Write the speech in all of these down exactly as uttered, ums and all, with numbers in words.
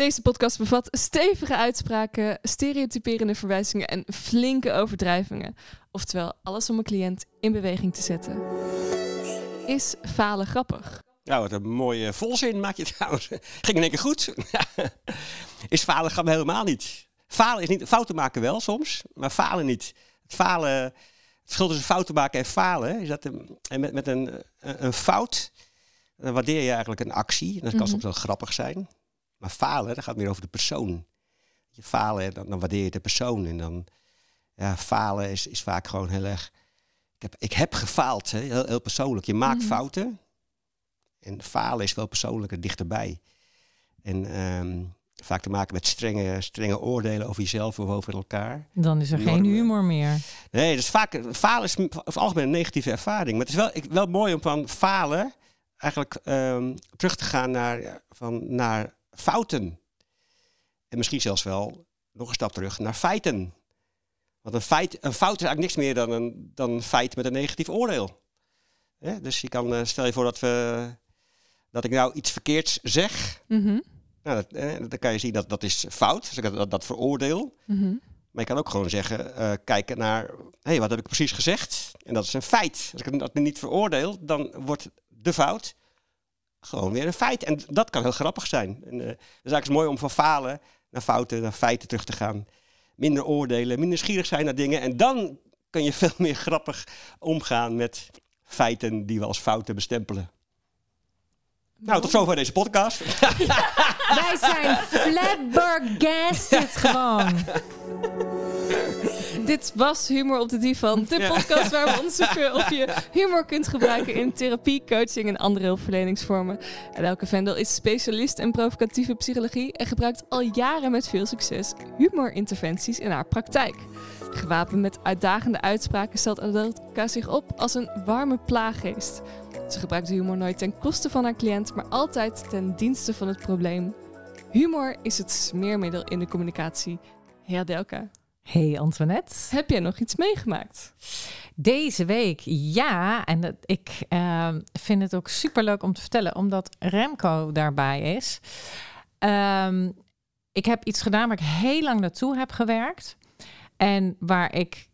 Deze podcast bevat stevige uitspraken, stereotyperende verwijzingen en flinke overdrijvingen. Oftewel, alles om een cliënt in beweging te zetten. Is falen grappig? Nou, wat een mooie volzin maak je trouwens. Ging in één keer goed. Is falen grappig? Helemaal niet. Falen is niet... Fouten maken wel soms, maar falen niet. Het falen... Het verschil tussen fouten maken en falen... is dat een, met, met een, een fout... dan waardeer je eigenlijk een actie. Dat kan mm-hmm. soms wel grappig zijn. Maar falen, dat gaat meer over de persoon. Je falen, dan, dan waardeer je de persoon. En dan... Ja, falen is, is vaak gewoon heel erg... Ik heb, ik heb gefaald, hè? Heel, heel persoonlijk. Je maakt mm-hmm. fouten... En falen is wel persoonlijker, dichterbij. En um, vaak te maken met strenge, strenge oordelen over jezelf of over elkaar. Dan is er Normen. Geen humor meer. Nee, dus vaak, falen is over het algemeen een negatieve ervaring. Maar het is wel, ik, wel mooi om van falen eigenlijk um, terug te gaan naar, van, naar fouten. En misschien zelfs wel nog een stap terug naar feiten. Want een, feit, een fout is eigenlijk niks meer dan een, dan een feit met een negatief oordeel. Ja, dus je kan, stel je voor dat we... dat ik nou iets verkeerds zeg, mm-hmm. nou, dat, eh, dan kan je zien dat dat is fout. Dus ik dat, dat, dat veroordeel. Mm-hmm. Maar je kan ook gewoon zeggen, uh, kijken naar, hé, hey, wat heb ik precies gezegd? En dat is een feit. Als ik dat niet veroordeel, dan wordt de fout gewoon weer een feit. En dat kan heel grappig zijn. En, uh, dus eigenlijk is het mooi om van falen naar fouten, naar feiten terug te gaan. Minder oordelen, minder nieuwsgierig zijn naar dingen. En dan kun je veel meer grappig omgaan met feiten die we als fouten bestempelen. Nou, tot zover deze podcast. Ja, wij zijn flabbergasted gewoon. Dit was Humor op de Divan. De podcast waar we onderzoeken of je humor kunt gebruiken in therapie, coaching en andere hulpverleningsvormen. Adélka Vendel is specialist in provocatieve psychologie en gebruikt al jaren met veel succes humorinterventies in haar praktijk. Gewapend met uitdagende uitspraken stelt Adélka zich op als een warme plaaggeest. Ze gebruikt humor nooit ten koste van haar cliënt, maar altijd ten dienste van het probleem. Humor is het smeermiddel in de communicatie. Hey Adélka. Hey Antoinette. Heb jij nog iets meegemaakt? Deze week, ja. En dat, ik uh, vind het ook superleuk om te vertellen, omdat Remco daarbij is. Um, ik heb iets gedaan waar ik heel lang naartoe heb gewerkt. En waar ik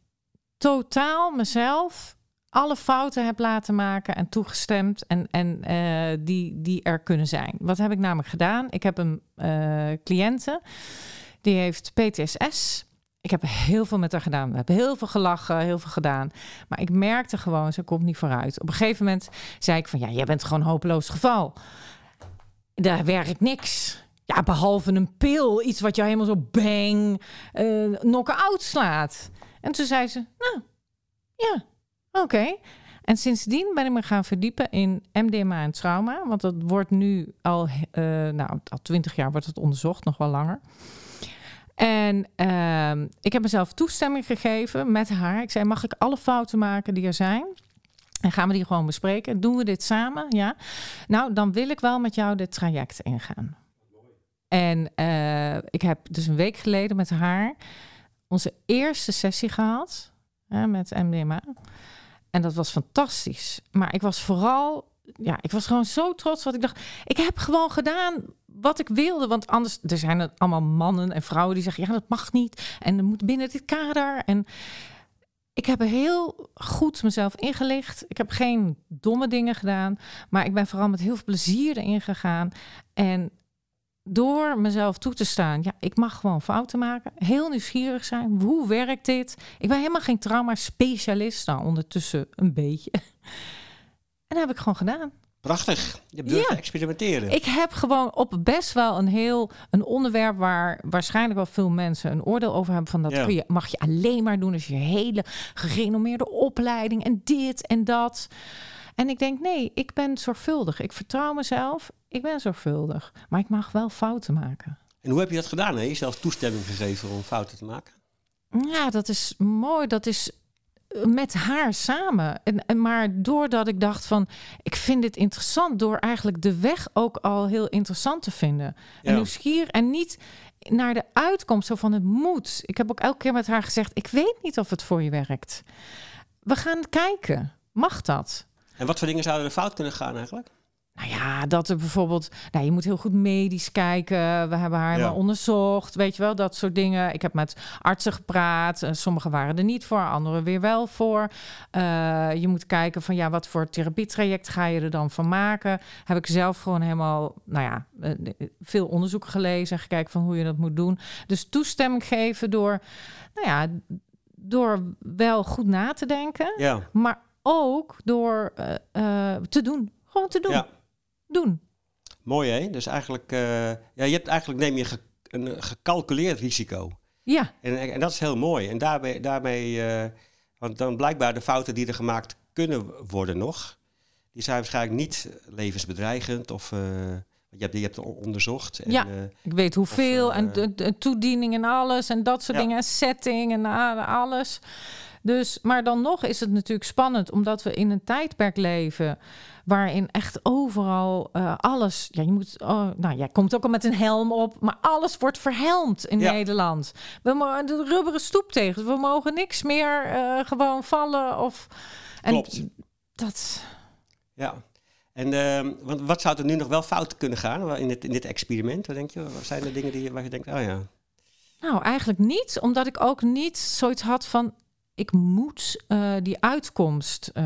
totaal mezelf... alle fouten heb laten maken en toegestemd en, en uh, die, die er kunnen zijn. Wat heb ik namelijk gedaan? Ik heb een uh, cliënte, die heeft P T S S. Ik heb heel veel met haar gedaan. We hebben heel veel gelachen, heel veel gedaan. Maar ik merkte gewoon, ze komt niet vooruit. Op een gegeven moment zei ik van, ja, jij bent gewoon een hopeloos geval. Daar werkt niks. Ja, behalve een pil. Iets wat jou helemaal zo bang, uh, knock-out slaat. En toen zei ze, nou, ja... Oké, okay. En sindsdien ben ik me gaan verdiepen in M D M A en trauma. Want dat wordt nu al, uh, nou, al twintig jaar wordt het onderzocht, nog wel langer. En uh, ik heb mezelf toestemming gegeven met haar. Ik zei, mag ik alle fouten maken die er zijn? En gaan we die gewoon bespreken? Doen we dit samen? Ja. Nou, dan wil ik wel met jou dit traject ingaan. En uh, ik heb dus een week geleden met haar onze eerste sessie gehad ja, met M D M A. En dat was fantastisch. Maar ik was vooral... Ja, ik was gewoon zo trots. Wat ik dacht, ik heb gewoon gedaan wat ik wilde. Want anders... Er zijn er allemaal mannen en vrouwen die zeggen... Ja, dat mag niet. En dat moet binnen dit kader. En ik heb heel goed mezelf ingelicht. Ik heb geen domme dingen gedaan. Maar ik ben vooral met heel veel plezier erin gegaan. En door mezelf toe te staan... Ja, ik mag gewoon fouten maken. Heel nieuwsgierig zijn. Hoe werkt dit? Ik ben helemaal geen trauma-specialist. Nou, ondertussen een beetje. En dat heb ik gewoon gedaan. Prachtig. Je durft ja. te experimenteren. Ik heb gewoon op best wel een heel... een onderwerp waar waarschijnlijk wel veel mensen... een oordeel over hebben van... dat ja. kun je, mag je alleen maar doen als je hele gerenommeerde opleiding... en dit en dat. En ik denk, nee, ik ben zorgvuldig. Ik vertrouw mezelf... Ik ben zorgvuldig, maar ik mag wel fouten maken. En hoe heb je dat gedaan? Heb je zelf toestemming gegeven om fouten te maken? Ja, dat is mooi. Dat is met haar samen. En, en maar doordat ik dacht van... ik vind dit interessant... door eigenlijk de weg ook al heel interessant te vinden. Ja. En nieuwsgierig en niet naar de uitkomst zo van het moet. Ik heb ook elke keer met haar gezegd... ik weet niet of het voor je werkt. We gaan kijken. Mag dat? En wat voor dingen zouden er fout kunnen gaan eigenlijk? Nou ja, dat er bijvoorbeeld... Nou, je moet heel goed medisch kijken. We hebben haar ja. maar onderzocht. Weet je wel, dat soort dingen. Ik heb met artsen gepraat. Sommigen waren er niet voor, anderen weer wel voor. Uh, je moet kijken van... Ja, wat voor therapietraject ga je er dan van maken? Heb ik zelf gewoon helemaal... Nou ja, veel onderzoek gelezen. Gekeken van hoe je dat moet doen. Dus toestemming geven door... Nou ja, door wel goed na te denken. Ja. Maar ook door uh, uh, te doen. Gewoon te doen. Ja. Doen. Mooi, hè? Dus eigenlijk, uh, ja, je hebt eigenlijk neem je ge- een gecalculeerd risico. Ja. En, en dat is heel mooi. En daarbij, daarmee, uh, want dan blijkbaar de fouten die er gemaakt kunnen worden nog, die zijn waarschijnlijk niet levensbedreigend of uh, je hebt je hebt onderzocht. En, ja. Uh, ik weet hoeveel of, uh, en uh, toediening en alles en dat soort ja. dingen, setting en uh, alles. Dus, maar dan nog is het natuurlijk spannend, omdat we in een tijdperk leven waarin echt overal uh, alles... Ja, je moet, oh, nou, jij komt ook al met een helm op, maar alles wordt verhelmd in ja. Nederland. We mogen de rubberen stoeptegels, we mogen niks meer uh, gewoon vallen. Of, en klopt. Dat... Ja, en uh, wat zou er nu nog wel fout kunnen gaan in dit, in dit experiment? Wat denk je? Wat zijn er dingen die, waar je denkt, oh ja... Nou, eigenlijk niet, omdat ik ook niet zoiets had van... Ik moet, uh, die uitkomst uh,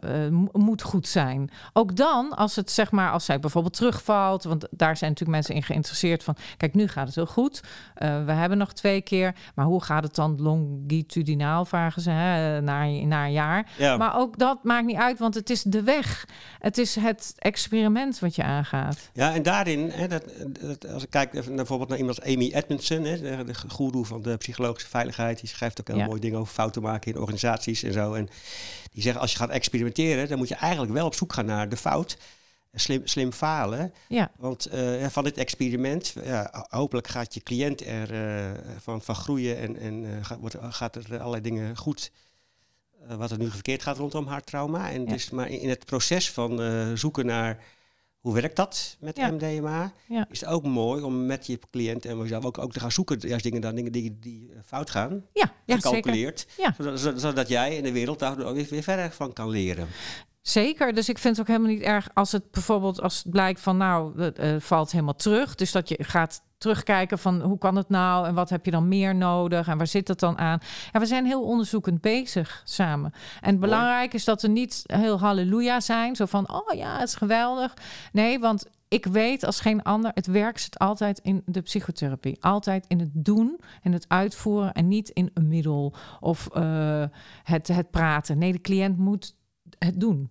uh, moet goed zijn. Ook dan, als het zeg maar, als zij bijvoorbeeld terugvalt, want daar zijn natuurlijk mensen in geïnteresseerd van, kijk, nu gaat het heel goed. Uh, we hebben nog twee keer, maar hoe gaat het dan longitudinaal, vragen ze, hè, na, na een jaar. Ja. Maar ook dat maakt niet uit, want het is de weg. Het is het experiment wat je aangaat. Ja, en daarin, hè, dat, dat, als ik kijk even, bijvoorbeeld naar iemand als Amy Edmondson, hè, de, de goeroe van de psychologische veiligheid, die schrijft ook heel ja. mooi dingen over fouten te maken in organisaties en zo. En die zeggen, als je gaat experimenteren, dan moet je eigenlijk wel op zoek gaan naar de fout. Slim, slim falen. Ja. Want uh, van dit experiment, ja, hopelijk gaat je cliënt er uh, van, van groeien en, en uh, gaat, wordt, gaat er allerlei dingen goed. Uh, wat er nu verkeerd gaat rondom haar trauma. En ja. dus, maar in het proces van uh, zoeken naar hoe werkt dat met ja. M D M A, ja. is het ook mooi om met je cliënt en jezelf ook, ook te gaan zoeken. Juist dingen, dan, dingen die, die fout gaan. Ja, ja gecalculeerd. Ja. Zodat, zodat jij en de wereld daar ook weer verder van kan leren. Zeker, dus ik vind het ook helemaal niet erg als het bijvoorbeeld als het blijkt van nou, het uh, valt helemaal terug. Dus dat je gaat terugkijken van hoe kan het nou en wat heb je dan meer nodig en waar zit dat dan aan? Ja, we zijn heel onderzoekend bezig samen. En belangrijk is dat we niet heel halleluja zijn, zo van oh ja, het is geweldig. Nee, want ik weet als geen ander, het werk zit altijd in de psychotherapie. Altijd in het doen en het uitvoeren en niet in een middel of uh, het, het praten. Nee, de cliënt moet het doen.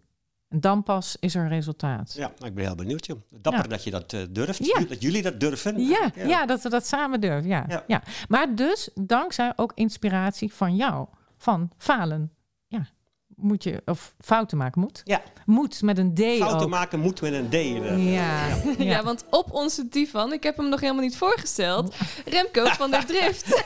En dan pas is er resultaat. Ja, ik ben heel benieuwd, joh. Dapper ja. dat je dat uh, durft. Ja. Dat jullie dat durven. Ja, ja. ja dat we dat samen durven. Ja. Ja. Ja. Maar dus, dankzij ook inspiratie van jou. Van falen. Ja, moet je, of fouten maken moet. Ja. Moet met een D Fouten ook. maken moet met een D. Uh, ja. Ja. Ja. ja, want op onze divan, ik heb hem nog helemaal niet voorgesteld. Remco van der Drift.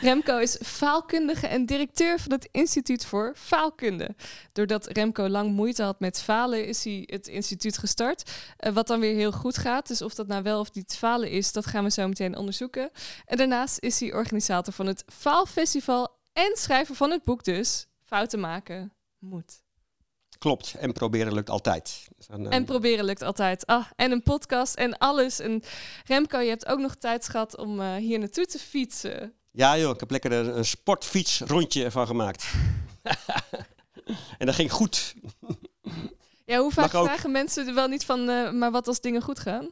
Remco is faalkundige en directeur van het Instituut voor Faalkunde. Doordat Remco lang moeite had met falen, is hij het instituut gestart. Uh, wat dan weer heel goed gaat. Dus of dat nou wel of niet falen is, dat gaan we zo meteen onderzoeken. En daarnaast is hij organisator van het Faalfestival en schrijver van het boek dus Fouten maken moet. Klopt, en proberen lukt altijd. Dus dan, uh... En proberen lukt altijd. Ah, en een podcast en alles. En Remco, je hebt ook nog tijd gehad om uh, hier naartoe te fietsen. Ja joh, ik heb lekker een, een sportfietsrondje van gemaakt. En dat ging goed. Ja, hoe vaak vragen ook... mensen er wel niet van, uh, maar wat als dingen goed gaan?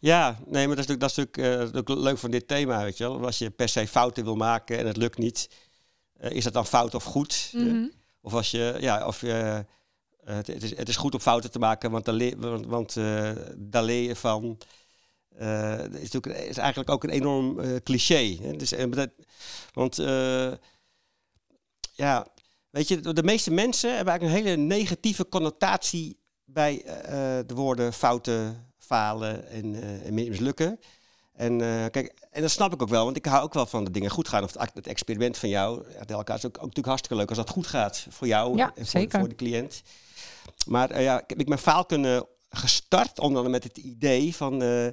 Ja, nee, maar dat is natuurlijk, dat is natuurlijk, uh, dat is ook leuk van dit thema, weet je wel. Als je per se fouten wil maken en het lukt niet, uh, is dat dan fout of goed? Mm-hmm. Uh, of als je, ja, of je, uh, het, het, is, het is goed om fouten te maken, want daar leer, want, want, uh, daar leer je van... Uh, is, is eigenlijk ook een enorm uh, cliché. Hè? Dus, uh, dat, want uh, ja, weet je, de meeste mensen hebben eigenlijk een hele negatieve connotatie bij uh, de woorden fouten, falen en, uh, en mislukken. En, uh, kijk, en dat snap ik ook wel, want ik hou ook wel van dat dingen goed gaan. Of het, het experiment van jou, Adélka, is ook, ook natuurlijk hartstikke leuk als dat goed gaat voor jou ja, en voor, voor de cliënt. Maar uh, ja, ik heb mijn faalkunde gestart, onder andere met het idee van... Uh,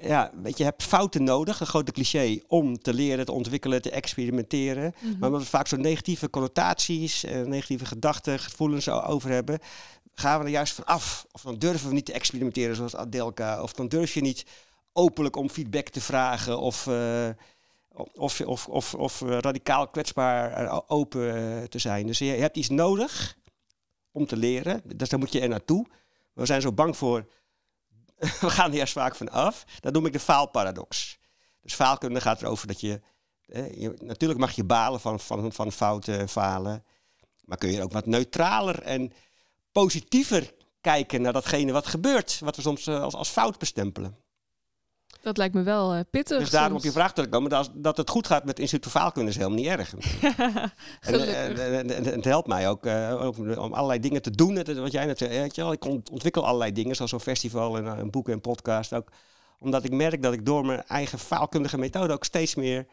ja, weet je, je hebt fouten nodig, een grote cliché, om te leren, te ontwikkelen, te experimenteren. Mm-hmm. Maar we vaak zo'n negatieve connotaties, eh, negatieve gedachten, gevoelens over hebben. Gaan we er juist van af? Of dan durven we niet te experimenteren zoals Adélka. Of dan durf je niet openlijk om feedback te vragen. Of, uh, of, of, of, of radicaal kwetsbaar open te zijn. Dus je, je hebt iets nodig om te leren. Dus daar moet je er naartoe. We zijn zo bang voor... We gaan er juist vaak van af. Dat noem ik de faalparadox. Dus faalkunde gaat erover dat je... Eh, je natuurlijk mag je balen van, van, van fouten en falen. Maar kun je ook wat neutraler en positiever kijken naar datgene wat gebeurt. Wat we soms uh, als, als fout bestempelen. Dat lijkt me wel uh, pittig. Dus daarom soms. Op je vraag te komen. Dat, dat het goed gaat met Instituut voor Faalkunde is helemaal niet erg. Gelukkig. En, en, en, en, en het helpt mij ook, uh, ook om allerlei dingen te doen. Het, wat jij net zei, weet je wel, ik ontwikkel allerlei dingen. Zoals zo'n festival en uh, een boek en podcast. Ook omdat ik merk dat ik door mijn eigen faalkundige methode ook steeds meer...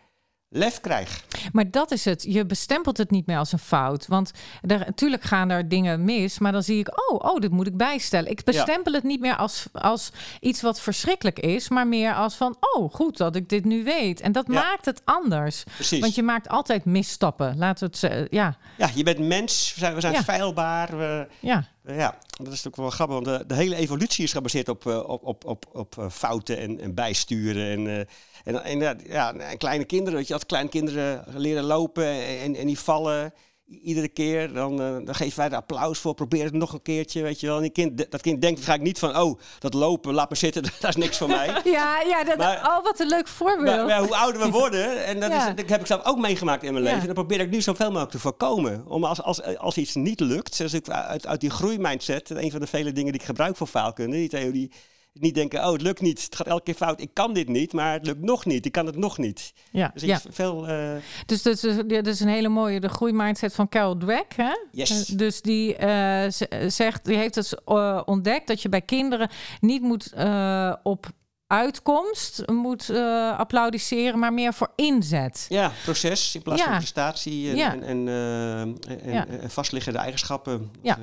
lef krijg. Maar dat is het. Je bestempelt het niet meer als een fout. Want er, natuurlijk gaan er dingen mis. Maar dan zie ik, oh, oh dit moet ik bijstellen. Ik bestempel ja. het niet meer als, als iets wat verschrikkelijk is. Maar meer als van, oh, goed dat ik dit nu weet. En dat ja. maakt het anders. Precies. Want je maakt altijd misstappen. Laten we het, uh, ja. ja, je bent mens. We zijn, we zijn ja. feilbaar. We, ja. Uh, ja, dat is natuurlijk wel grappig. Want de, de hele evolutie is gebaseerd op, uh, op, op, op, op fouten en, en bijsturen en... Uh, En, en, ja, en kleine kinderen, weet je, als kleine kinderen leren lopen en, en die vallen iedere keer, dan, uh, dan geven wij er applaus voor, probeer het nog een keertje, weet je wel. En die kind, dat kind denkt waarschijnlijk niet van, oh, dat lopen, laat me zitten, dat is niks voor mij. Ja, ja dat, maar, oh, wat een leuk voorbeeld. Maar, maar hoe ouder we worden, en dat, ja. is, dat heb ik zelf ook meegemaakt in mijn leven, ja. en dan probeer ik nu zoveel mogelijk te voorkomen. Om als, als, als iets niet lukt, dus ik, uit, uit die groeimindset, een van de vele dingen die ik gebruik voor faalkunde, die theorie, niet denken, oh, het lukt niet. Het gaat elke keer fout. Ik kan dit niet, maar het lukt nog niet. Ik kan het nog niet. Ja, dus ja. veel... Uh... Dus dat is, dat is een hele mooie de groeimindset van Carol Dweck, hè? Yes. Dus die uh, zegt, die heeft het uh, ontdekt dat je bij kinderen niet moet uh, op uitkomst moet uh, applaudisseren, maar meer voor inzet. Ja, proces in plaats ja. van prestatie en, ja. en, en, uh, en, ja. en vastliggende eigenschappen. Ja.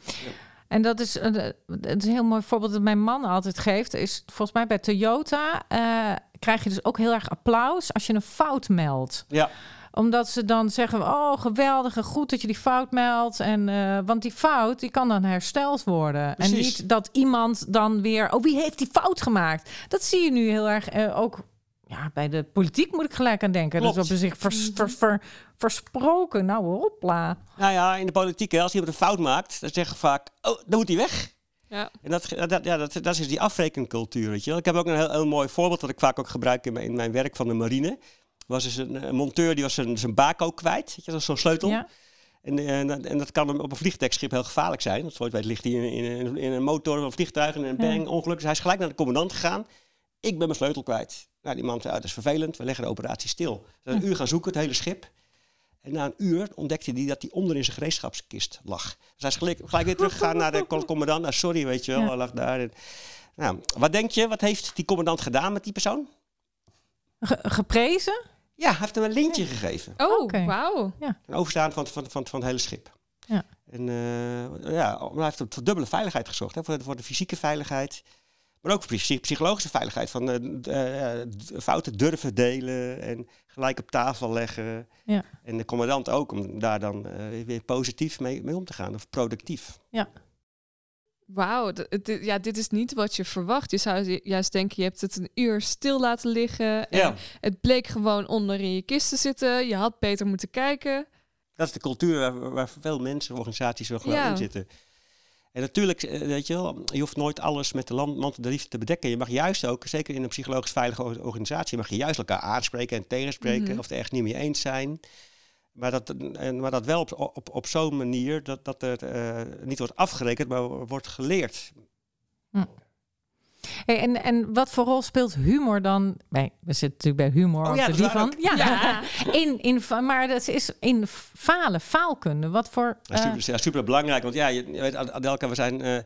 Dus, uh, ja. En dat is, dat is een heel mooi voorbeeld dat mijn man altijd geeft. Is volgens mij bij Toyota uh, krijg je dus ook heel erg applaus als je een fout meldt. Ja. Omdat ze dan zeggen, oh geweldig en goed dat je die fout meldt. En, uh, want die fout die kan dan hersteld worden. Precies. En niet dat iemand dan weer, oh wie heeft die fout gemaakt? Dat zie je nu heel erg uh, ook ja, bij de politiek moet ik gelijk aan denken. Klopt. Dat is op zich vers, vers, ver, versproken. Nou, hopla. Nou ja, in de politiek, als iemand een fout maakt, dan zeggen we vaak, oh, dan moet hij weg. Ja. En dat, dat, ja, dat, dat is die afrekencultuur, weet je wel. Ik heb ook een heel, heel mooi voorbeeld dat ik vaak ook gebruik in mijn, in mijn werk van de marine. Er was dus een, een monteur, die was zijn, zijn bako kwijt. Weet je, dat is zo'n sleutel. Ja. En, en, en dat kan op een vliegdekschip heel gevaarlijk zijn. Want zoals je weet ligt hij in, in, in een motor van een vliegtuig en een bang, ja. ongeluk. Dus hij is gelijk naar de commandant gegaan. Ik ben mijn sleutel kwijt. Nou, die man zei, oh, dat is vervelend, we leggen de operatie stil. Ze zijn een uur gaan zoeken, het hele schip. En na een uur ontdekte hij dat hij onder in zijn gereedschapskist lag. Dus hij is gelijk, gelijk weer teruggegaan naar de commandant. Nou, sorry, weet je wel, ja. hij lag daar. En, nou, wat denk je, wat heeft die commandant gedaan met die persoon? Ge- geprezen? Ja, hij heeft hem een lintje gegeven. Oh, okay. Wauw. Ja. Een overstaan van, van, van, van het hele schip. Ja. En uh, ja, hij heeft voor dubbele veiligheid gezorgd, hè, voor, voor de fysieke veiligheid. Maar ook psychologische veiligheid van uh, uh, fouten durven delen en gelijk op tafel leggen. Ja. En de commandant ook, om daar dan uh, weer positief mee, mee om te gaan of productief. Ja. Wauw, d- d- ja, dit is niet wat je verwacht. Je zou juist denken, je hebt het een uur stil laten liggen. En ja. Het bleek gewoon onder in je kist te zitten. Je had beter moeten kijken. Dat is de cultuur waar, waar veel mensen, organisaties wel gewoon ja. in zitten. En natuurlijk, weet je wel, je hoeft nooit alles met de man van der Drift te bedekken. Je mag juist ook, zeker in een psychologisch veilige organisatie, mag je juist elkaar aanspreken en tegenspreken mm-hmm. of het ergens niet mee eens zijn. Maar dat, maar dat wel op, op, op zo'n manier dat, dat het uh, niet wordt afgerekend, maar wordt geleerd. Mm. Hey, en, en wat voor rol speelt humor dan? Nee, we zitten natuurlijk bij humor. Oh ja, die van. Ja. ja. In, in, maar dat is in falen, faalkunde. Wat voor? Uh... Ja, super, super belangrijk. Want ja, je, je weet, Adélka, we zijn uh,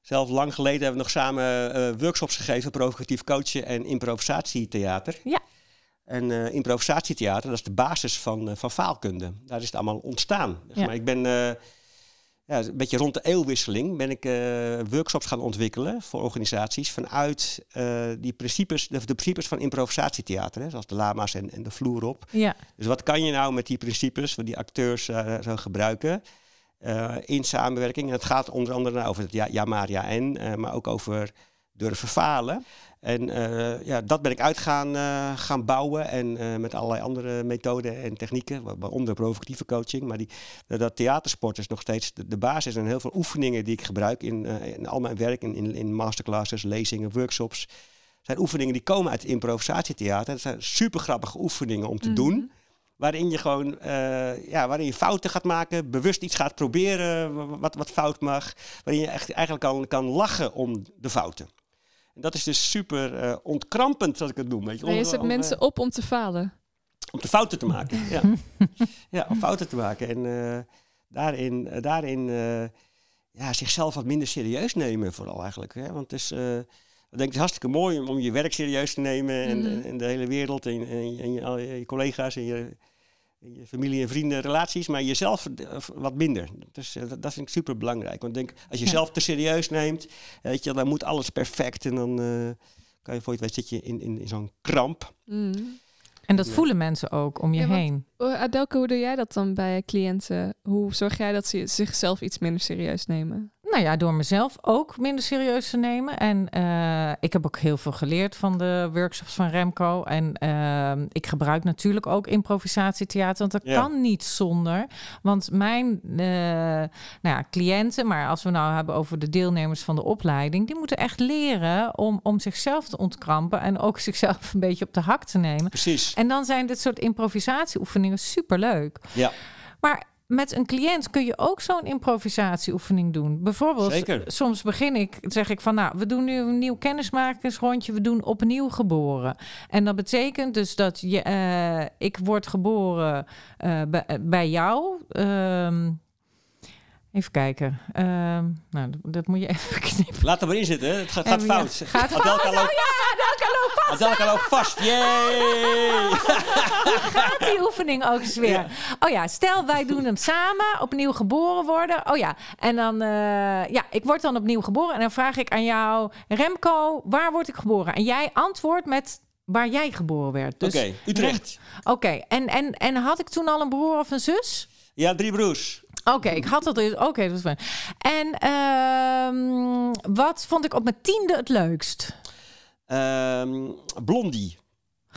zelf lang geleden hebben we nog samen uh, workshops gegeven, provocatief coachen en improvisatietheater. Ja. En uh, improvisatietheater, dat is de basis van, uh, van faalkunde. Daar is het allemaal ontstaan. Zeg maar. Ja. Ik ben. Uh, ja, een beetje rond de eeuwwisseling ben ik uh, workshops gaan ontwikkelen voor organisaties vanuit uh, die principes, de, de principes van improvisatietheater, hè, zoals de lama's en, en de vloer op. Ja. Dus wat kan je nou met die principes, wat die acteurs uh, zo gebruiken uh, in samenwerking? En het gaat onder andere over het ja, ja maar, ja en, uh, maar ook over durven falen. En uh, ja, dat ben ik uit gaan, uh, gaan bouwen en uh, met allerlei andere methoden en technieken, waaronder provocatieve coaching. Maar die, uh, dat theatersport is nog steeds de, de basis en heel veel oefeningen die ik gebruik in, uh, in al mijn werk, in, in, in masterclasses, lezingen, workshops. Zijn oefeningen die komen uit improvisatietheater. Dat zijn super grappige oefeningen om te mm-hmm. doen, waarin je gewoon uh, ja, waarin je fouten gaat maken, bewust iets gaat proberen wat, wat fout mag, waarin je echt eigenlijk kan, kan lachen om de fouten. Dat is dus super uh, ontkrampend, dat ik het noem. Weet je, onder, je zet om, mensen uh, op om te falen. Om de fouten te maken, ja. ja, om fouten te maken. En uh, daarin, uh, daarin uh, ja, zichzelf wat minder serieus nemen vooral eigenlijk. Hè? Want het is, uh, ik denk, het is hartstikke mooi om, om je werk serieus te nemen. En, mm. en, en de hele wereld en, en, en, je, en je, je collega's en je, en je familie en vrienden relaties. Maar jezelf uh, wat minder. Dus uh, dat, dat vind ik super belangrijk. Want ik denk, als je jezelf ja. te serieus neemt, weet je, dan moet alles perfect. En dan uh, kan je voor je weet zit je in, in, in zo'n kramp. Mm. En dat ja. voelen mensen ook om je ja, heen. Want, Adélka, hoe doe jij dat dan bij cliënten? Hoe zorg jij dat ze zichzelf iets minder serieus nemen? Nou ja, door mezelf ook minder serieus te nemen. En uh, ik heb ook heel veel geleerd van de workshops van Remco. En uh, ik gebruik natuurlijk ook improvisatietheater. Want dat ja. kan niet zonder. Want mijn uh, nou ja, cliënten, maar als we nou hebben over de deelnemers van de opleiding, die moeten echt leren om, om zichzelf te ontkrampen. En ook zichzelf een beetje op de hak te nemen. Precies. En dan zijn dit soort improvisatieoefeningen superleuk. Ja. Maar met een cliënt kun je ook zo'n improvisatieoefening doen. Bijvoorbeeld, Zeker. soms begin ik, zeg ik van, nou, we doen nu een nieuw kennismakingsrondje, we doen opnieuw geboren. En dat betekent dus dat je, uh, ik word geboren uh, bij, bij jou. Um, Even kijken. Uh, nou, dat, dat moet je even knippen. Laat er maar in zitten. Het gaat, gaat fout. Ja, gaat fout. Adélka loopt, oh ja, Adélka loopt vast. Adélka loopt vast. Yay! Gaat die oefening ook eens weer? Ja. Oh ja, stel wij doen hem samen. Opnieuw geboren worden. Oh ja, en dan, uh, ja, ik word dan opnieuw geboren. En dan vraag ik aan jou, Remco, waar word ik geboren? En jij antwoordt met waar jij geboren werd. Dus, Oké, Utrecht. Oké, okay. en, en, en had ik toen al een broer of een zus? Ja, drie broers. Oké, okay, ik had dat. Oké, okay, dat was fijn. En um, wat vond ik op mijn tiende het leukst? Um, Blondie.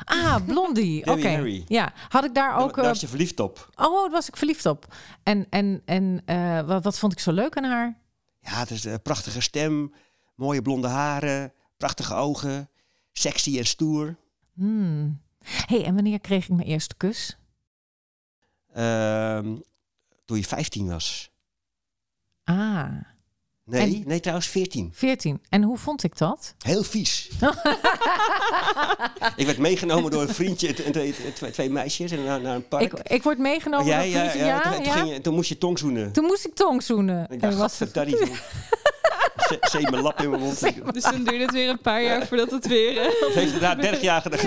Ah, Blondie. Oké. Okay. Ja, had ik daar ook. Daar was je verliefd op. Oh, daar was ik verliefd op. En, en, en uh, wat, wat vond ik zo leuk aan haar? Ja, het is een prachtige stem, mooie blonde haren, prachtige ogen, sexy en stoer. Hmm. Hey, en wanneer kreeg ik mijn eerste kus? Um, Toen je vijftien was. Ah. Nee, en, nee, trouwens veertien. veertien. En hoe vond ik dat? Heel vies. Ik werd meegenomen door een vriendje en twee, twee, twee meisjes en naar, naar een park. Ik, ik word meegenomen oh, ja, door een vriendje, ja. ja, ja, ja, toen, ja. Toen, ging je, toen moest je tong zoenen. Toen moest ik tong zoenen. En ik dacht, gadverdarrie. Zee mijn lap in mijn mond. Dus dan duurde het weer een paar jaar voordat het weer... Het heeft inderdaad dertig jaar gedaan.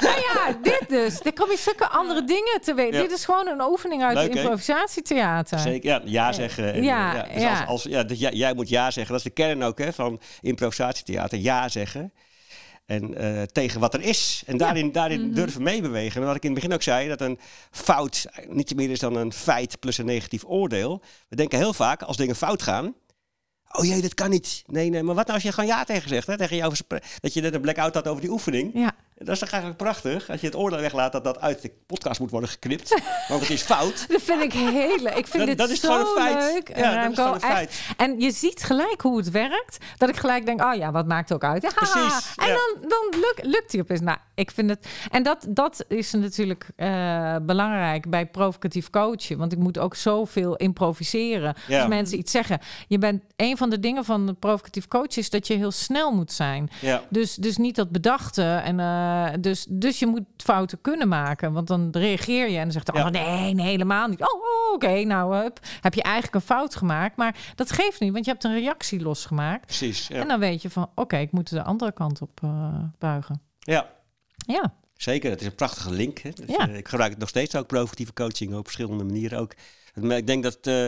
Nou ja, dit dus. Er kom je zulke andere dingen te weten. Ja. Dit is gewoon een oefening uit Leuk, improvisatietheater. Zeker, ja. Ja zeggen. En, ja, ja. Dus ja. Als, als, ja dus jij, jij moet ja zeggen. Dat is de kern ook, hè, van improvisatietheater. Ja zeggen. En uh, tegen wat er is. En daarin, ja. daarin mm-hmm. durven meebewegen. En wat ik in het begin ook zei, dat een fout niet meer is dan een feit plus een negatief oordeel. We denken heel vaak, als dingen fout gaan, oh jee, dat kan niet. Nee, nee, maar wat nou als je gewoon ja tegen zegt? Hè? Tegen jou, dat je net een blackout had over die oefening. Ja. Dat is toch eigenlijk prachtig. Als je het oordeel weglaat dat dat uit de podcast moet worden geknipt. Want het is fout. Dat vind ik heel leuk. Ik vind dat, dit dat is zo gewoon een feit. leuk. Ja, dat is gewoon een feit. En je ziet gelijk hoe het werkt. Dat ik gelijk denk, oh ja, wat maakt ook uit. Ja, Precies. En ja. dan, dan luk, lukt hij opeens. Nou, ik vind het... En dat, dat is natuurlijk uh, belangrijk bij provocatief coachen. Want ik moet ook zoveel improviseren. Ja. Als mensen iets zeggen. Je bent een van de dingen van de provocatief coachen is dat je heel snel moet zijn. Ja. Dus, dus niet dat bedachten en... Uh, Uh, dus, dus je moet fouten kunnen maken. Want dan reageer je en dan zegt hij, ja. oh nee, nee, helemaal niet. Oh, oh oké, okay, nou hup, heb je eigenlijk een fout gemaakt. Maar dat geeft niet, want je hebt een reactie losgemaakt. Precies. Ja. En dan weet je van, oké, okay, ik moet de andere kant op uh, buigen. Ja. Ja. Zeker, het is een prachtige link. Hè? Dus, ja. uh, ik gebruik het nog steeds ook, provocatieve coaching op verschillende manieren ook. Ik denk dat... Uh,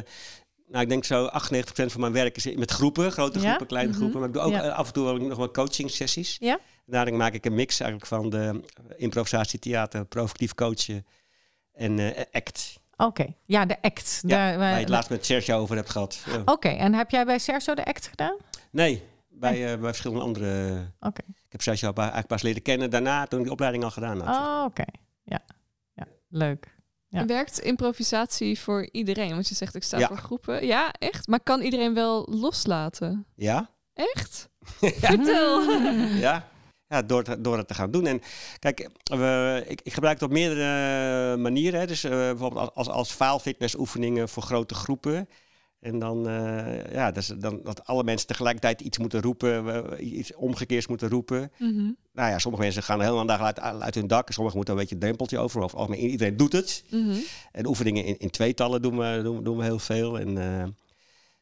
Nou, ik denk zo achtennegentig procent van mijn werk is met groepen, grote groepen, ja? kleine mm-hmm. groepen. Maar ik doe ook ja. af en toe nog wel coaching sessies. Ja? Daarin maak ik een mix eigenlijk van de improvisatietheater, provocatief coachen en uh, act. Oké, okay. ja, de act. Ja, de, waar je het laatst met Sergio over hebt gehad. Ja. Oké, okay. en heb jij bij Sergio de act gedaan? Nee, bij, nee. Uh, bij verschillende andere. Oké. Okay. Ik heb Sergio eigenlijk pas leren kennen daarna, toen ik de opleiding al gedaan had. Oh, oké. Okay. Ja. ja, leuk. Ja. Werkt improvisatie voor iedereen? Want je zegt, ik sta ja. voor groepen. Ja, echt? Maar kan iedereen wel loslaten? Ja. Echt? ja. Vertel. ja, ja door, te, door het te gaan doen. En kijk, we, ik, ik gebruik het op meerdere manieren. Hè. Dus uh, bijvoorbeeld als, als faalfitnessoefeningen voor grote groepen. En dan, uh, ja, dus dan dat alle mensen tegelijkertijd iets moeten roepen, iets omgekeerds moeten roepen. Mm-hmm. Nou ja, sommige mensen gaan helemaal dag uit, uit hun dak. Sommigen moeten een beetje een drempeltje over. Of algemeen, iedereen doet het. Mm-hmm. En oefeningen in, in tweetallen doen we, doen, doen we heel veel. En, uh,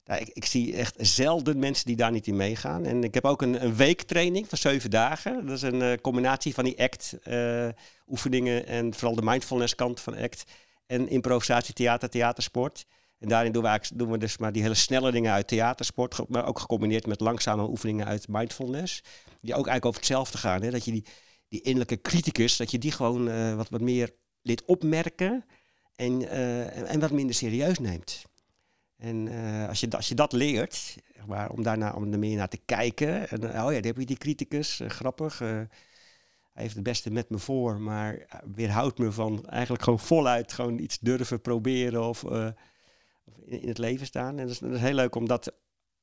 nou, ik, ik zie echt zelden mensen die daar niet in meegaan. En ik heb ook een, een weektraining van zeven dagen. Dat is een uh, combinatie van die act, uh, oefeningen en vooral de mindfulness kant van act. En improvisatie, theater, theatersport. En daarin doen we, doen we dus maar die hele snelle dingen uit theatersport, maar ook gecombineerd met langzame oefeningen uit mindfulness. Die ook eigenlijk over hetzelfde gaan. Hè? Dat je die, die innerlijke criticus, dat je die gewoon uh, wat, wat meer lid opmerken en, uh, en wat minder serieus neemt. En uh, als, je, als je dat leert, maar om daarna om er meer naar te kijken. En, oh ja, daar heb je die criticus, uh, grappig. Uh, Hij heeft het beste met me voor, maar weerhoudt me van eigenlijk gewoon voluit gewoon iets durven proberen of... Uh, in het leven staan. En dat is, dat is heel leuk om dat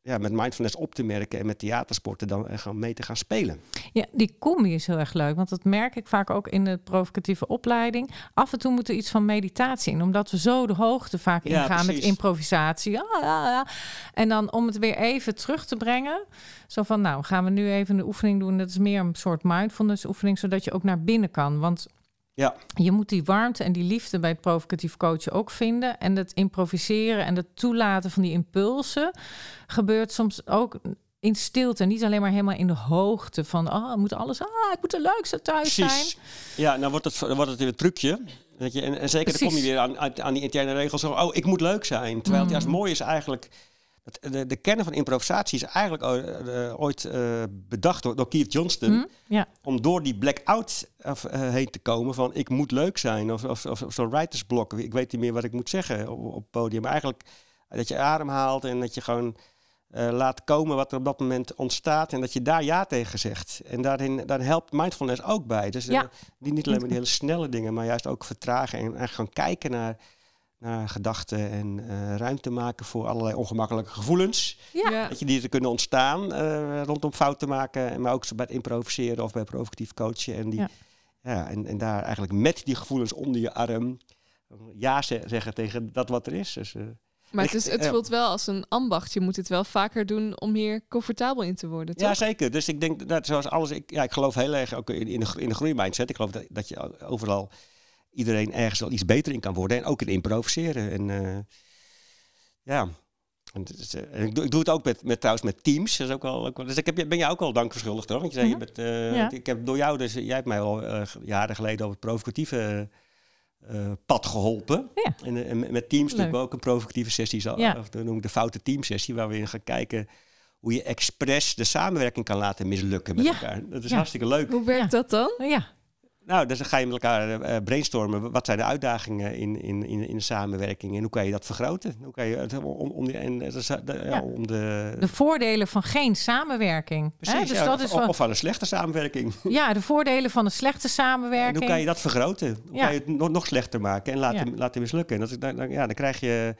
ja, met mindfulness op te merken en met theatersporten dan gaan mee te gaan spelen. Ja, die combi is heel erg leuk, want dat merk ik vaak ook in de provocatieve opleiding. Af en toe moet er iets van meditatie in, omdat we zo de hoogte vaak ja, ingaan precies. met improvisatie. Ja, ja, ja. En dan om het weer even terug te brengen, zo van nou, gaan we nu even de oefening doen. Dat is meer een soort mindfulness oefening, zodat je ook naar binnen kan, want ja. je moet die warmte en die liefde bij het provocatief coachen ook vinden. En het improviseren en het toelaten van die impulsen gebeurt soms ook in stilte. Niet alleen maar helemaal in de hoogte van, ah, moet alles, ah, ik moet de leukste thuis zijn. Precies. Ja, nou wordt het, wordt het weer het trucje. Weet je, en, en zeker Precies. dan kom je weer aan, aan die interne regels van, oh, ik moet leuk zijn. Terwijl het mm. juist mooi is eigenlijk... De, de kern van improvisatie is eigenlijk ooit uh, bedacht door, door Keith Johnstone. Mm, yeah. Om door die blackout af, uh, heen te komen van ik moet leuk zijn. Of, of, of zo'n writersblok. Ik weet niet meer wat ik moet zeggen op, op het podium. Maar eigenlijk dat je adem haalt en dat je gewoon uh, laat komen wat er op dat moment ontstaat. En dat je daar ja tegen zegt. En daarin, daar helpt mindfulness ook bij. Dus ja. uh, die, niet alleen maar die hele snelle dingen, maar juist ook vertragen en, en gaan kijken naar... naar gedachten en uh, ruimte maken voor allerlei ongemakkelijke gevoelens. Ja. Dat je die er kunnen ontstaan uh, rondom fouten maken, maar ook bij het improviseren of bij provocatief coachen. En, die, ja. Ja, en, en daar eigenlijk met die gevoelens onder je arm ja ze- zeggen tegen dat wat er is. Dus, uh, maar het, is, het voelt wel als een ambacht. Je moet het wel vaker doen om hier comfortabel in te worden, toch? Ja, zeker. Dus ik denk, dat zoals alles, ik, ja, ik geloof heel erg ook in, in, de, in de groeimindset. Ik geloof dat, dat je overal... iedereen ergens wel iets beter in kan worden. En ook in improviseren. En uh, ja. En, dus, uh, en ik, doe, ik doe het ook met, met, trouwens met teams. Dat is ook wel, ook wel, dus ik heb, ben jij ook al dank verschuldigd, toch? Want je zei, mm-hmm. je bent, uh, ja. ik heb door jou, dus jij hebt mij al uh, jaren geleden op het provocatieve uh, pad geholpen. Ja. En, uh, en met teams Leuk. Doen we ook een provocatieve sessie. Zo, ja. Of dan noem ik de foute teamsessie, waar we in gaan kijken... hoe je expres de samenwerking kan laten mislukken met ja. elkaar. Dat is ja. hartstikke leuk. Hoe werkt ja. dat dan? Ja. Nou, dus dan ga je met elkaar uh, brainstormen. Wat zijn de uitdagingen in, in, in, in de samenwerking? En hoe kan je dat vergroten? Hoe kan je het om, om, die, en, de, de, ja. om de... de voordelen van geen samenwerking. Precies, hè? Dus ja, dat of, is wat... of van een slechte samenwerking. Ja, de voordelen van een slechte samenwerking. En hoe kan je dat vergroten? Hoe ja. kan je het nog, nog slechter maken en laten, ja. laten mislukken? En dat is, dan, dan, ja, dan krijg je...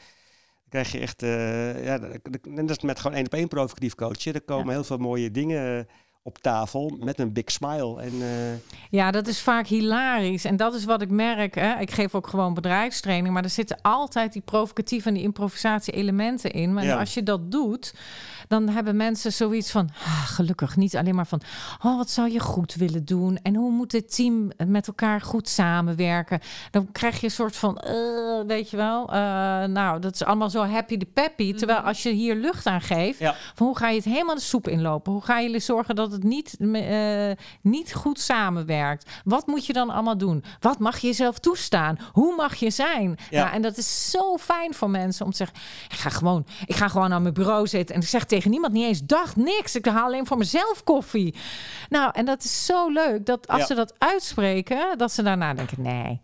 krijg je echt... Uh, ja, dat is met gewoon één op één provocatief coachen. Er komen ja. heel veel mooie dingen... op tafel met een big smile. En, uh... ja, dat is vaak hilarisch. En dat is wat ik merk. Hè? Ik geef ook gewoon bedrijfstraining... maar er zitten altijd die provocatieve en die improvisatie-elementen in. Maar ja. als je dat doet... dan hebben mensen zoiets van... Ah, gelukkig, niet alleen maar van... oh, wat zou je goed willen doen? En hoe moet dit team met elkaar goed samenwerken? Dan krijg je een soort van... Uh, weet je wel? Uh, nou, dat is allemaal zo happy de peppy. Terwijl als je hier lucht aan geeft... Ja. Van hoe ga je het helemaal de soep inlopen? Hoe ga je zorgen dat het niet, uh, niet goed samenwerkt. Wat moet je dan allemaal doen? Wat mag je jezelf toestaan? Hoe mag je zijn? Ja. Nou, en dat is zo fijn voor mensen om te zeggen... Ik ga gewoon, ik ga gewoon aan mijn bureau zitten en ik zeg tegen niemand niet eens dag niks. Ik haal alleen voor mezelf koffie. Nou, en dat is zo leuk dat als ja. ze dat uitspreken, dat ze daarna denken... Nee,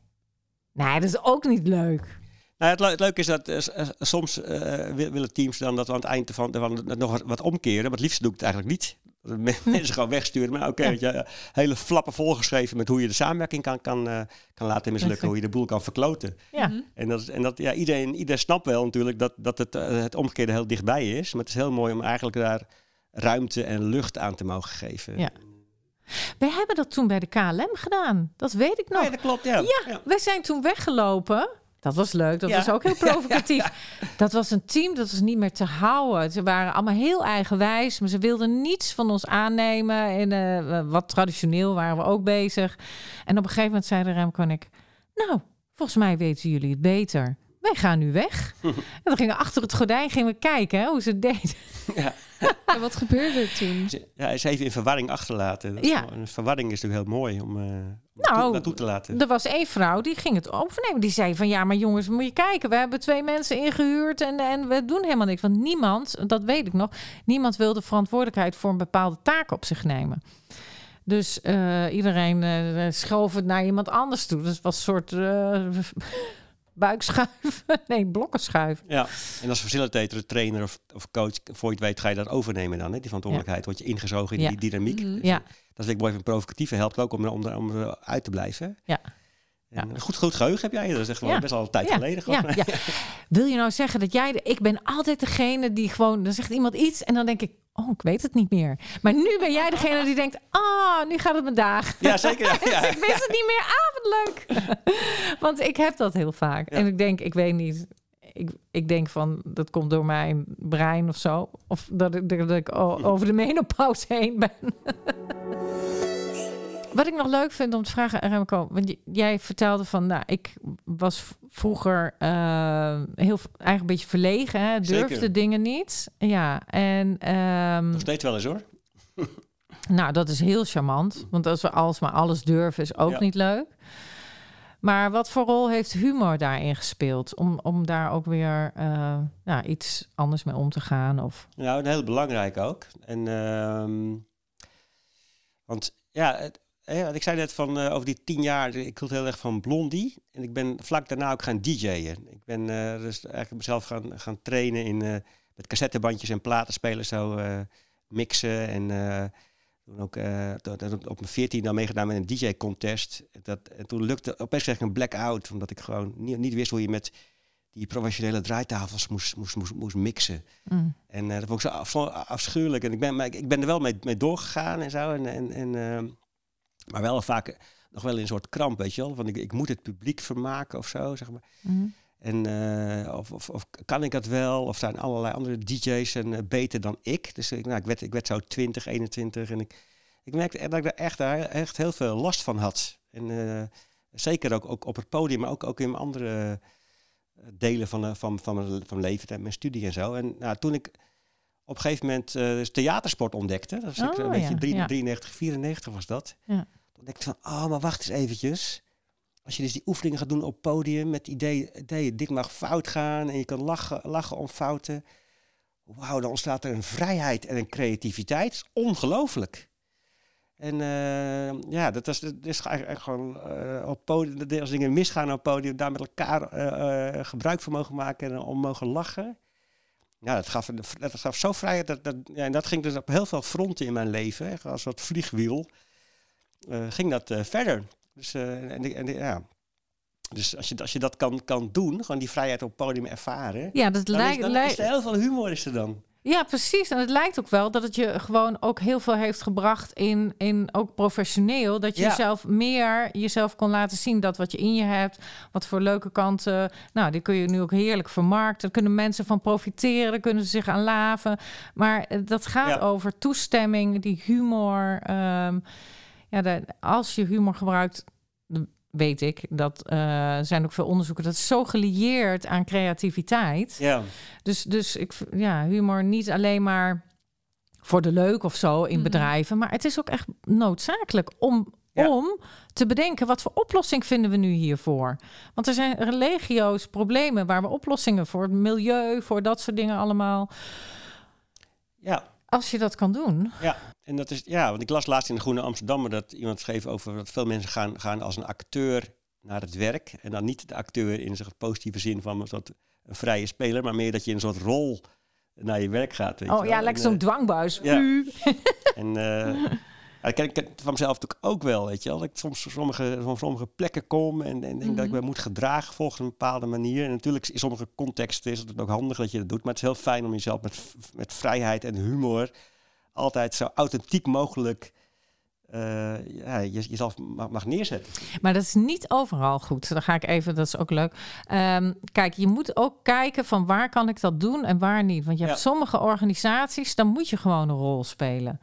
nee, dat is ook niet leuk. Nou, het, le- het leuke is dat uh, soms uh, willen teams dan dat we aan het eind van, van het nog wat omkeren. Maar het liefst doe ik het eigenlijk niet. Mensen gewoon wegsturen. Maar oké, okay, ja. ja, hele flappen volgeschreven met hoe je de samenwerking kan, kan, uh, kan laten mislukken. Hoe je de boel kan verkloten. Ja. En, dat, en dat, ja, iedereen, iedereen snapt wel natuurlijk dat, dat het, uh, het omgekeerde heel dichtbij is. Maar het is heel mooi om eigenlijk daar ruimte en lucht aan te mogen geven. Ja. Wij hebben dat toen bij de K L M gedaan. Dat weet ik nog. Ja, dat klopt, ja. Ja, ja. Wij zijn toen weggelopen... Dat was leuk, dat ja. was ook heel provocatief. Ja, ja, ja. Dat was een team, dat was niet meer te houden. Ze waren allemaal heel eigenwijs, maar ze wilden niets van ons aannemen. En uh, wat traditioneel waren we ook bezig. En op een gegeven moment zeiden Remco en ik... Nou, volgens mij weten jullie het beter. Wij gaan nu weg. En dan gingen we achter het gordijn gingen we kijken hè, hoe ze het deden. Ja. En wat gebeurde er toen? Ja, ze even in verwarring achterlaten. Ja. Verwarring is natuurlijk heel mooi om uh, nou, toe, naartoe te laten. Er was één vrouw die ging het overnemen. Die zei van ja, maar jongens, moet je kijken. We hebben twee mensen ingehuurd en, en we doen helemaal niks. Want niemand, dat weet ik nog, niemand wil de verantwoordelijkheid voor een bepaalde taak op zich nemen. Dus uh, iedereen uh, schoof het naar iemand anders toe. Dus het was een soort... Uh, buikschuiven, nee, blokken schuiven. Ja, en als facilitator, trainer of, of coach, voor je het weet, ga je dat overnemen dan, hè? Die verantwoordelijkheid, ja. word je ingezogen in ja. die dynamiek. Mm-hmm. Dus ja. Dat is ik mooi van provocatieve helpt ook om, om, om uit te blijven. Ja. Ja. Goed, goed geheugen heb jij. Dat is echt wel ja. best al een tijd ja. geleden. Ja. Ja. Ja. Wil je nou zeggen dat jij... De, ik ben altijd degene die gewoon... Dan zegt iemand iets en dan denk ik... Oh, ik weet het niet meer. Maar nu ben jij degene die denkt... Ah, oh, nu gaat het mijn dag. Ja, zeker. Ja. Dus ik wist het niet meer. Ah, wat leuk. Want ik heb dat heel vaak. Ja. En ik denk, ik weet niet... Ik, ik denk van, dat komt door mijn brein of zo. Of dat ik, dat ik over de menopauze heen ben. Wat ik nog leuk vind om te vragen, Remco, want jij vertelde van, nou, ik was vroeger uh, heel eigenlijk een beetje verlegen, hè? Durfde Zeker. Dingen niet. Ja, en um, nog steeds wel eens hoor. Nou, dat is heel charmant, want als we alsmaar alles durven, is ook ja. niet leuk. Maar wat voor rol heeft humor daarin gespeeld? Om, om daar ook weer uh, nou, iets anders mee om te gaan? Of? Nou, een heel belangrijk ook. En um, want ja. Het, Ja, ik zei net van uh, over die tien jaar, ik hield heel erg van Blondie. En ik ben vlak daarna ook gaan D J'en. Ik ben uh, dus eigenlijk mezelf gaan, gaan trainen in, uh, met cassettebandjes en platenspelers zo uh, mixen. En uh, toen ook uh, to, to, op mijn veertien dan meegedaan met een D J-contest. Dat, en toen lukte, opeens kreeg ik een blackout, omdat ik gewoon niet, niet wist hoe je met die professionele draaitafels moest, moest, moest, moest mixen. Mm. En uh, dat vond ik zo af, afschuwelijk. En ik ben, maar ik, ik ben er wel mee, mee doorgegaan en zo. En, en, en, uh, Maar wel vaak nog wel in een soort kramp, weet je wel. Want ik, ik moet het publiek vermaken of zo, zeg maar. Mm-hmm. En uh, of, of, of kan ik dat wel? Of zijn allerlei andere D J's en, uh, beter dan ik? Dus ik, nou, ik, werd, ik werd zo twintig, eenentwintig. En ik, ik merkte dat ik daar echt, echt heel veel last van had. En uh, zeker ook, ook op het podium, maar ook, ook in mijn andere delen van, uh, van, van, mijn, van mijn leven en mijn studie en zo. En nou, toen ik... op een gegeven moment uh, theatersport ontdekte. Dat was oh, ik een beetje ja. drieënnegentig, vierennegentig was dat. Ja. Toen dacht ik van, oh, maar wacht eens eventjes. Als je dus die oefeningen gaat doen op podium met idee, idee dit mag fout gaan en je kan lachen, lachen om fouten. Wauw, dan ontstaat er een vrijheid en een creativiteit. Ongelooflijk. En uh, ja, dat was dat is eigenlijk gewoon uh, op podium, als dingen misgaan op podium, daar met elkaar uh, uh, gebruik van mogen maken en om mogen lachen. Ja, dat gaf, dat gaf zo vrijheid. Dat, dat, ja, en dat ging dus op heel veel fronten in mijn leven. Hè, als dat vliegwiel uh, ging dat uh, verder. Dus, uh, en, en, ja. dus als, je, als je dat kan, kan doen, gewoon die vrijheid op het podium ervaren. Ja, dat dan lijkt, is, dan lijkt... is er heel veel humor is er dan. Ja, precies. En het lijkt ook wel dat het je gewoon ook heel veel heeft gebracht in, in ook professioneel. Dat je ja. zelf meer jezelf kon laten zien dat wat je in je hebt, wat voor leuke kanten. Nou, die kun je nu ook heerlijk vermarkten. Daar kunnen mensen van profiteren, daar kunnen ze zich aan laven. Maar dat gaat ja. over toestemming, die humor. Um, ja, de, als je humor gebruikt, weet ik, dat uh, zijn ook veel onderzoeken. Dat is zo gelieerd aan creativiteit. Ja. Dus, dus ik, ja, humor niet alleen maar voor de leuk of zo in mm-hmm. bedrijven. Maar het is ook echt noodzakelijk om... Ja. Om te bedenken, wat voor oplossing vinden we nu hiervoor? Want er zijn religio's problemen waar we oplossingen voor het milieu, voor dat soort dingen allemaal. Ja. Als je dat kan doen. Ja, en dat is, ja, want ik las laatst in de Groene Amsterdammer dat iemand schreef over dat veel mensen gaan, gaan als een acteur naar het werk. En dan niet de acteur in zijn positieve zin van een soort vrije speler, maar meer dat je in een soort rol naar je werk gaat. Weet oh je ja, lekker zo'n uh, dwangbuis. Ja. U. En... Uh, Ja, dat ken ik van mezelf natuurlijk ook wel, weet je wel. Dat ik soms sommige, van sommige plekken kom en, en denk mm-hmm. dat ik me moet gedragen volgens een bepaalde manier. En natuurlijk in sommige contexten is het ook handig dat je dat doet. Maar het is heel fijn om jezelf met, met vrijheid en humor altijd zo authentiek mogelijk uh, ja, jezelf mag neerzetten. Maar dat is niet overal goed. Dan ga ik even, dat is ook leuk. Um, kijk, je moet ook kijken van waar kan ik dat doen en waar niet. Want je hebt ja. sommige organisaties, dan moet je gewoon een rol spelen.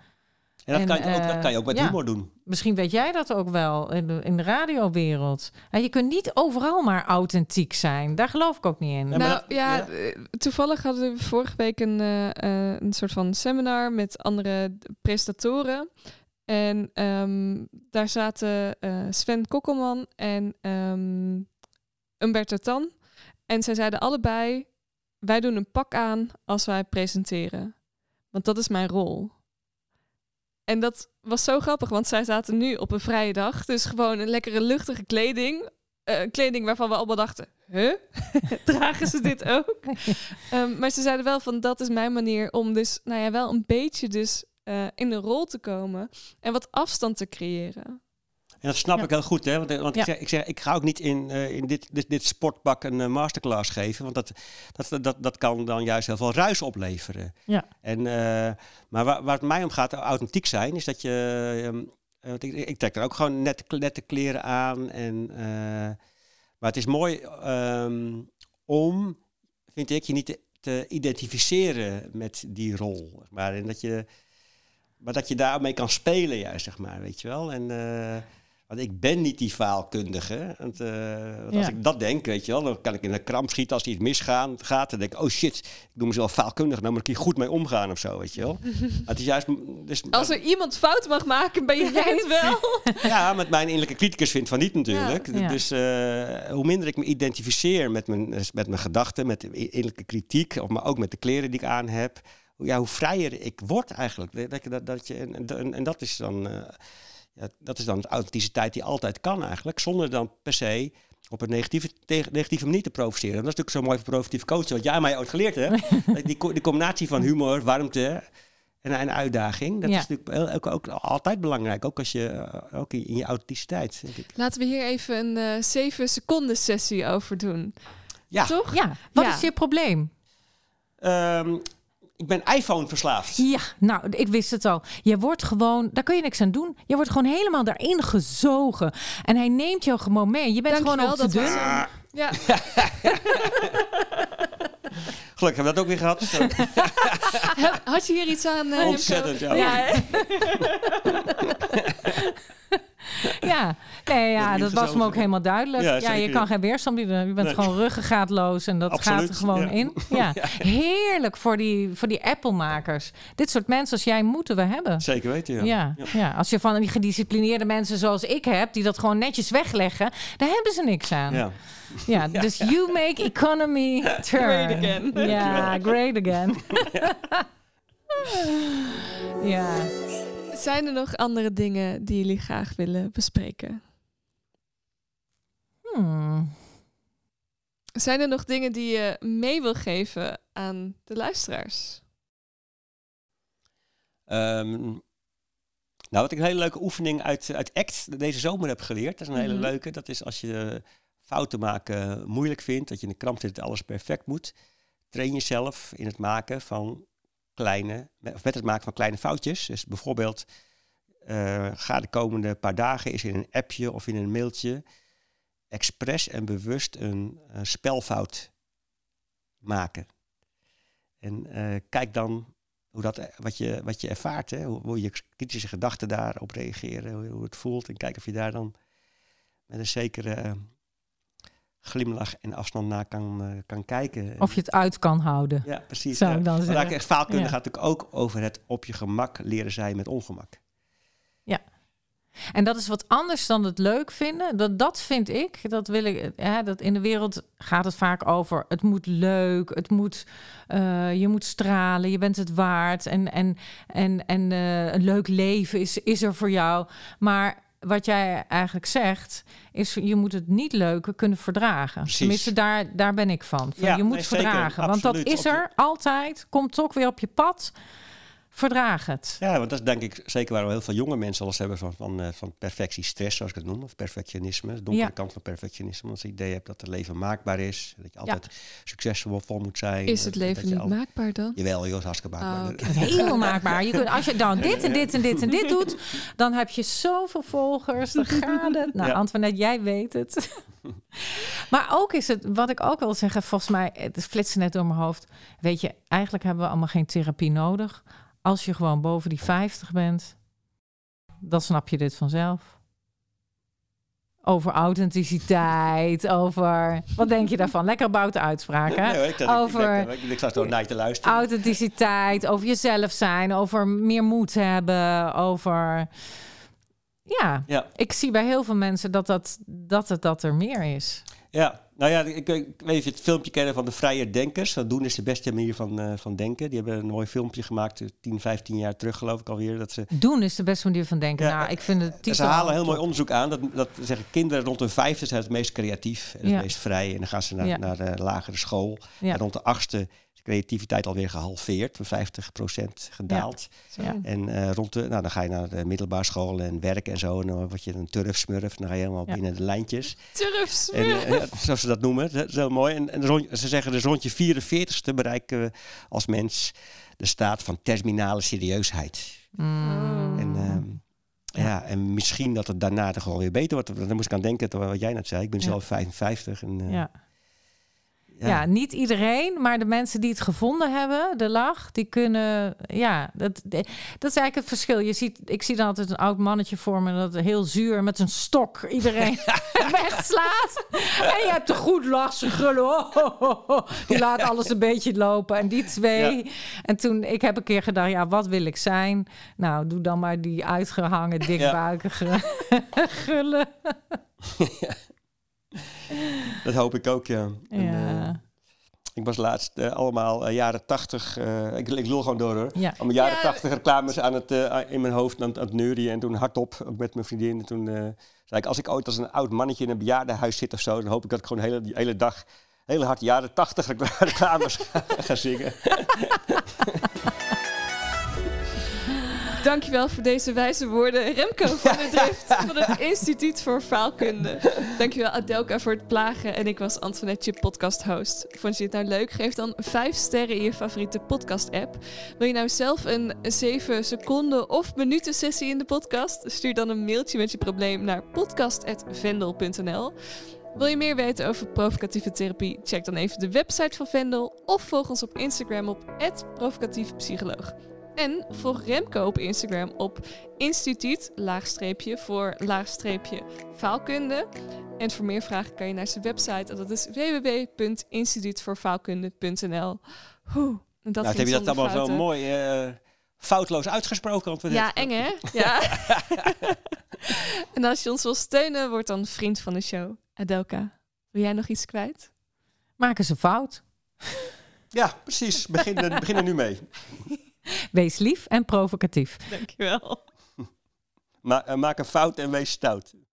En, dat, en kan je ook, dat kan je ook met ja, humor doen. Misschien weet jij dat ook wel in de, in de radiowereld. En je kunt niet overal maar authentiek zijn. Daar geloof ik ook niet in. Nou, nou, ja, ja. Toevallig hadden we vorige week een, uh, een soort van seminar met andere presentatoren. En um, daar zaten uh, Sven Kokkelman en um, Umberto Tan. En zij zeiden allebei, wij doen een pak aan als wij presenteren. Want dat is mijn rol. En dat was zo grappig, want zij zaten nu op een vrije dag. Dus gewoon een lekkere luchtige kleding. Uh, kleding waarvan we allemaal dachten, huh? Dragen ze dit ook? um, maar ze zeiden wel van, dat is mijn manier om dus, nou ja, wel een beetje dus uh, in de rol te komen. En wat afstand te creëren. En dat snap ja. ik heel goed, hè? Want, want ja. ik, zeg, ik, zeg, ik ga ook niet in, uh, in dit, dit, dit sportpak een uh, masterclass geven. Want dat, dat, dat, dat kan dan juist heel veel ruis opleveren. Ja. En, uh, maar waar, waar het mij om gaat, authentiek zijn, is dat je... Um, uh, ik, ik trek er ook gewoon net, nette kleren aan. En, uh, maar het is mooi um, om, vind ik, je niet te, te identificeren met die rol. Maar, en dat je, maar dat je daarmee kan spelen, juist, zeg maar, weet je wel. En... Uh, Want ik ben niet die faalkundige. Want, uh, want ja. als ik dat denk, weet je wel, dan kan ik in een kramp schieten als er iets misgaat. Dan denk ik, oh shit, ik doe mezelf faalkundig. Nou moet ik hier goed mee omgaan of zo, weet je wel. Het is juist, dus, als er iemand fout mag maken, ben jij het wel. Ja, met mijn innerlijke criticus vindt van niet natuurlijk. Ja. Ja. Dus uh, hoe minder ik me identificeer met mijn, met mijn gedachten, met innerlijke kritiek, of maar ook met de kleren die ik aan heb, ja, hoe vrijer ik word eigenlijk. Dat, dat, dat je, en, en, en dat is dan... Uh, Dat is dan de authenticiteit die altijd kan eigenlijk. Zonder dan per se op een negatieve, te- negatieve manier te provoceren. En dat is natuurlijk zo mooi voor provocatief coachen. Wat jij mij ooit geleerd hebt. die, co- die combinatie van humor, warmte en een uitdaging. Dat ja. is natuurlijk ook, ook, ook altijd belangrijk. Ook, als je, ook in je authenticiteit. Denk ik. Laten we hier even een uh, zeven seconden sessie over doen. Ja. Toch? Ja. Wat ja. is je probleem? Um, Ik ben iPhone-verslaafd. Ja, nou, ik wist het al. Je wordt gewoon, daar kun je niks aan doen. Je wordt gewoon helemaal daarin gezogen. En hij neemt jou gewoon mee. Je bent Dank gewoon je wel, op de deur. Ja. ja. Gelukkig hebben we dat ook weer gehad. Had je hier iets aan? Uh, Ontzettend, ja. ja Ja, nee, ja dat, dat was hem ook helemaal duidelijk. Ja, ja, je kan geen weerstand bieden. Je bent nee. gewoon ruggengraatloos en dat Absoluut, gaat er gewoon ja. in. Ja. Heerlijk voor die, voor die Apple-makers. Dit soort mensen als jij moeten we hebben. Zeker weten, ja. Ja, ja. ja. Als je van die gedisciplineerde mensen zoals ik heb, die dat gewoon netjes wegleggen, daar hebben ze niks aan. Ja, ja, ja. Dus you make economy turn. Great again. Ja, great again. ja. ja. Zijn er nog andere dingen die jullie graag willen bespreken? Hmm. Zijn er nog dingen die je mee wil geven aan de luisteraars? Um, nou, wat ik een hele leuke oefening uit, uit ACT deze zomer heb geleerd. Dat is een hele mm. leuke. Dat is als je fouten maken moeilijk vindt. Dat je in de kramp zit dat alles perfect moet. Train jezelf in het maken van... Kleine, of met het maken van kleine foutjes. Dus bijvoorbeeld, uh, ga de komende paar dagen eens in een appje of in een mailtje expres en bewust een, een spelfout maken. En uh, kijk dan hoe dat, wat, je, wat je ervaart, hè? Hoe, hoe je kritische gedachten daarop reageren, hoe, hoe het voelt. En kijk of je daar dan met een zekere uh, glimlach en afstand naar kan, uh, kan kijken. Of je het uit kan houden. Ja, precies. Zou ik dan zeggen. Maar faalkunde ja. gaat natuurlijk ook over het op je gemak leren zijn met ongemak. Ja. En dat is wat anders dan het leuk vinden. Dat, dat vind ik. Dat wil ik ja, dat in de wereld gaat het vaak over. Het moet leuk. Het moet, uh, je moet stralen. Je bent het waard. En, en, en, en uh, een leuk leven is, is er voor jou. Maar wat jij eigenlijk zegt, is je moet het niet leuke kunnen verdragen. Precies. Tenminste, daar, daar ben ik van. van ja, je moet nee, verdragen. Zeker, want dat is er altijd. Komt toch weer op je pad. Verdraag het. Ja, want dat is denk ik zeker waarom heel veel jonge mensen alles hebben van, van, uh, van perfectiestress, zoals ik het noem. Of perfectionisme, de donkere ja. kant van perfectionisme. Als je het idee hebt dat het leven maakbaar is. Dat je altijd ja. succesvol moet zijn. Is het leven niet al... maakbaar dan? Jawel, joh, is hartstikke maakbaar. Oh, okay. Heel maakbaar. Je kunt, als je dan dit en dit en dit en dit doet, dan heb je zoveel volgers. Dan gaat het. Nou, ja. Antoinette, jij weet het. Maar ook is het, wat ik ook wil zeggen, volgens mij, het flitste net door mijn hoofd. Weet je, eigenlijk hebben we allemaal geen therapie nodig. Als je gewoon boven die vijftig bent, dan snap je dit vanzelf. Over authenticiteit, over... Wat denk je daarvan? Lekker about uitspraak, hè? Nee, ik, over ik, ik, ik, ik zat door naar te luisteren. Authenticiteit, over jezelf zijn, over meer moed hebben, over... Ja, ja. Ik zie bij heel veel mensen dat, dat, dat het dat er meer is. Ja, nou ja, ik, ik weet niet of je het filmpje kennen van de Vrije Denkers. Dat doen is de beste manier van, uh, van denken. Die hebben een mooi filmpje gemaakt, tien, vijftien jaar terug geloof ik alweer. Dat ze... Doen is de beste manier van denken. Ja, nou, ik vind het ze halen heel top. Mooi onderzoek aan. Dat, dat zeggen kinderen rond hun vijfde zijn het meest creatief en ja. het meest vrij. En dan gaan ze naar, ja. naar de lagere school. Ja. En rond de achtste is creativiteit alweer gehalveerd. Van vijftig procent gedaald. Ja. Ja. En uh, rond de, nou, dan ga je naar de middelbare school en werk en zo. En dan word je een turfsmurf. Dan ga je helemaal ja. binnen de lijntjes. Turfsmurf! En, uh, zoals ze dat noemen. Dat is heel mooi. En, en rond, ze zeggen dus rond je vierenveertigste bereiken we als mens de staat van terminale serieusheid. Mm. En, um, ja. Ja, en misschien dat het daarna toch wel weer beter wordt. Dan moest ik aan denken, wat jij net zei. Ik ben ja. zelf vijfenvijftig. En, uh, ja. Ja. ja, niet iedereen, maar de mensen die het gevonden hebben, de lach, die kunnen... Ja, dat, dat is eigenlijk het verschil. Je ziet, ik zie dan altijd een oud mannetje voor me dat heel zuur met een stok iedereen wegslaat. En je hebt een goed lach, ze grullen. Oh, oh, oh. Die laat alles een beetje lopen. En die twee. Ja. En toen, ik heb een keer gedacht, ja, wat wil ik zijn? Nou, doe dan maar die uitgehangen, dikbuikige ja. grullen. Ja. Dat hoop ik ook, ja. ja. En, uh, ik was laatst uh, allemaal uh, jaren tachtig... Uh, ik, ik lul gewoon door, hoor. Ja. Allemaal jaren ja. tachtig reclames aan het, uh, in mijn hoofd aan, aan het neurien. En toen hardop, ook met mijn vriendin. En toen uh, zei ik, als ik ooit als een oud mannetje in een bejaardenhuis zit of zo... dan hoop ik dat ik gewoon de hele, hele dag... hele hard jaren tachtig reclames ga zingen. Dankjewel voor deze wijze woorden. Remco van der Drift van het Instituut voor Faalkunde. Dankjewel Adélka voor het plagen. En ik was Antoinette, je podcast-host. Vond je dit nou leuk? Geef dan vijf sterren in je favoriete podcast-app. Wil je nou zelf een zeven seconden of minuten sessie in de podcast? Stuur dan een mailtje met je probleem naar podcast at vendl punt n l. Wil je meer weten over provocatieve therapie? Check dan even de website van Vendl of volg ons op Instagram op at provocatiefpsycholoog. En volg Remco op Instagram op instituut, laagstreepje, voor laagstreepje faalkunde. En voor meer vragen kan je naar zijn website. En dat is w w w punt instituut voor faalkunde punt n l. Hoe? En dat nou, heb je dat allemaal fouten. Zo mooi uh, foutloos uitgesproken. Want we ja, eng hè? Ja. En als je ons wil steunen, word dan vriend van de show. Adélka, wil jij nog iets kwijt? Maak eens een fout. Ja, precies. Begin er, begin er nu mee. Wees lief en provocatief. Dankjewel. Ma- uh, maak een fout en wees stout.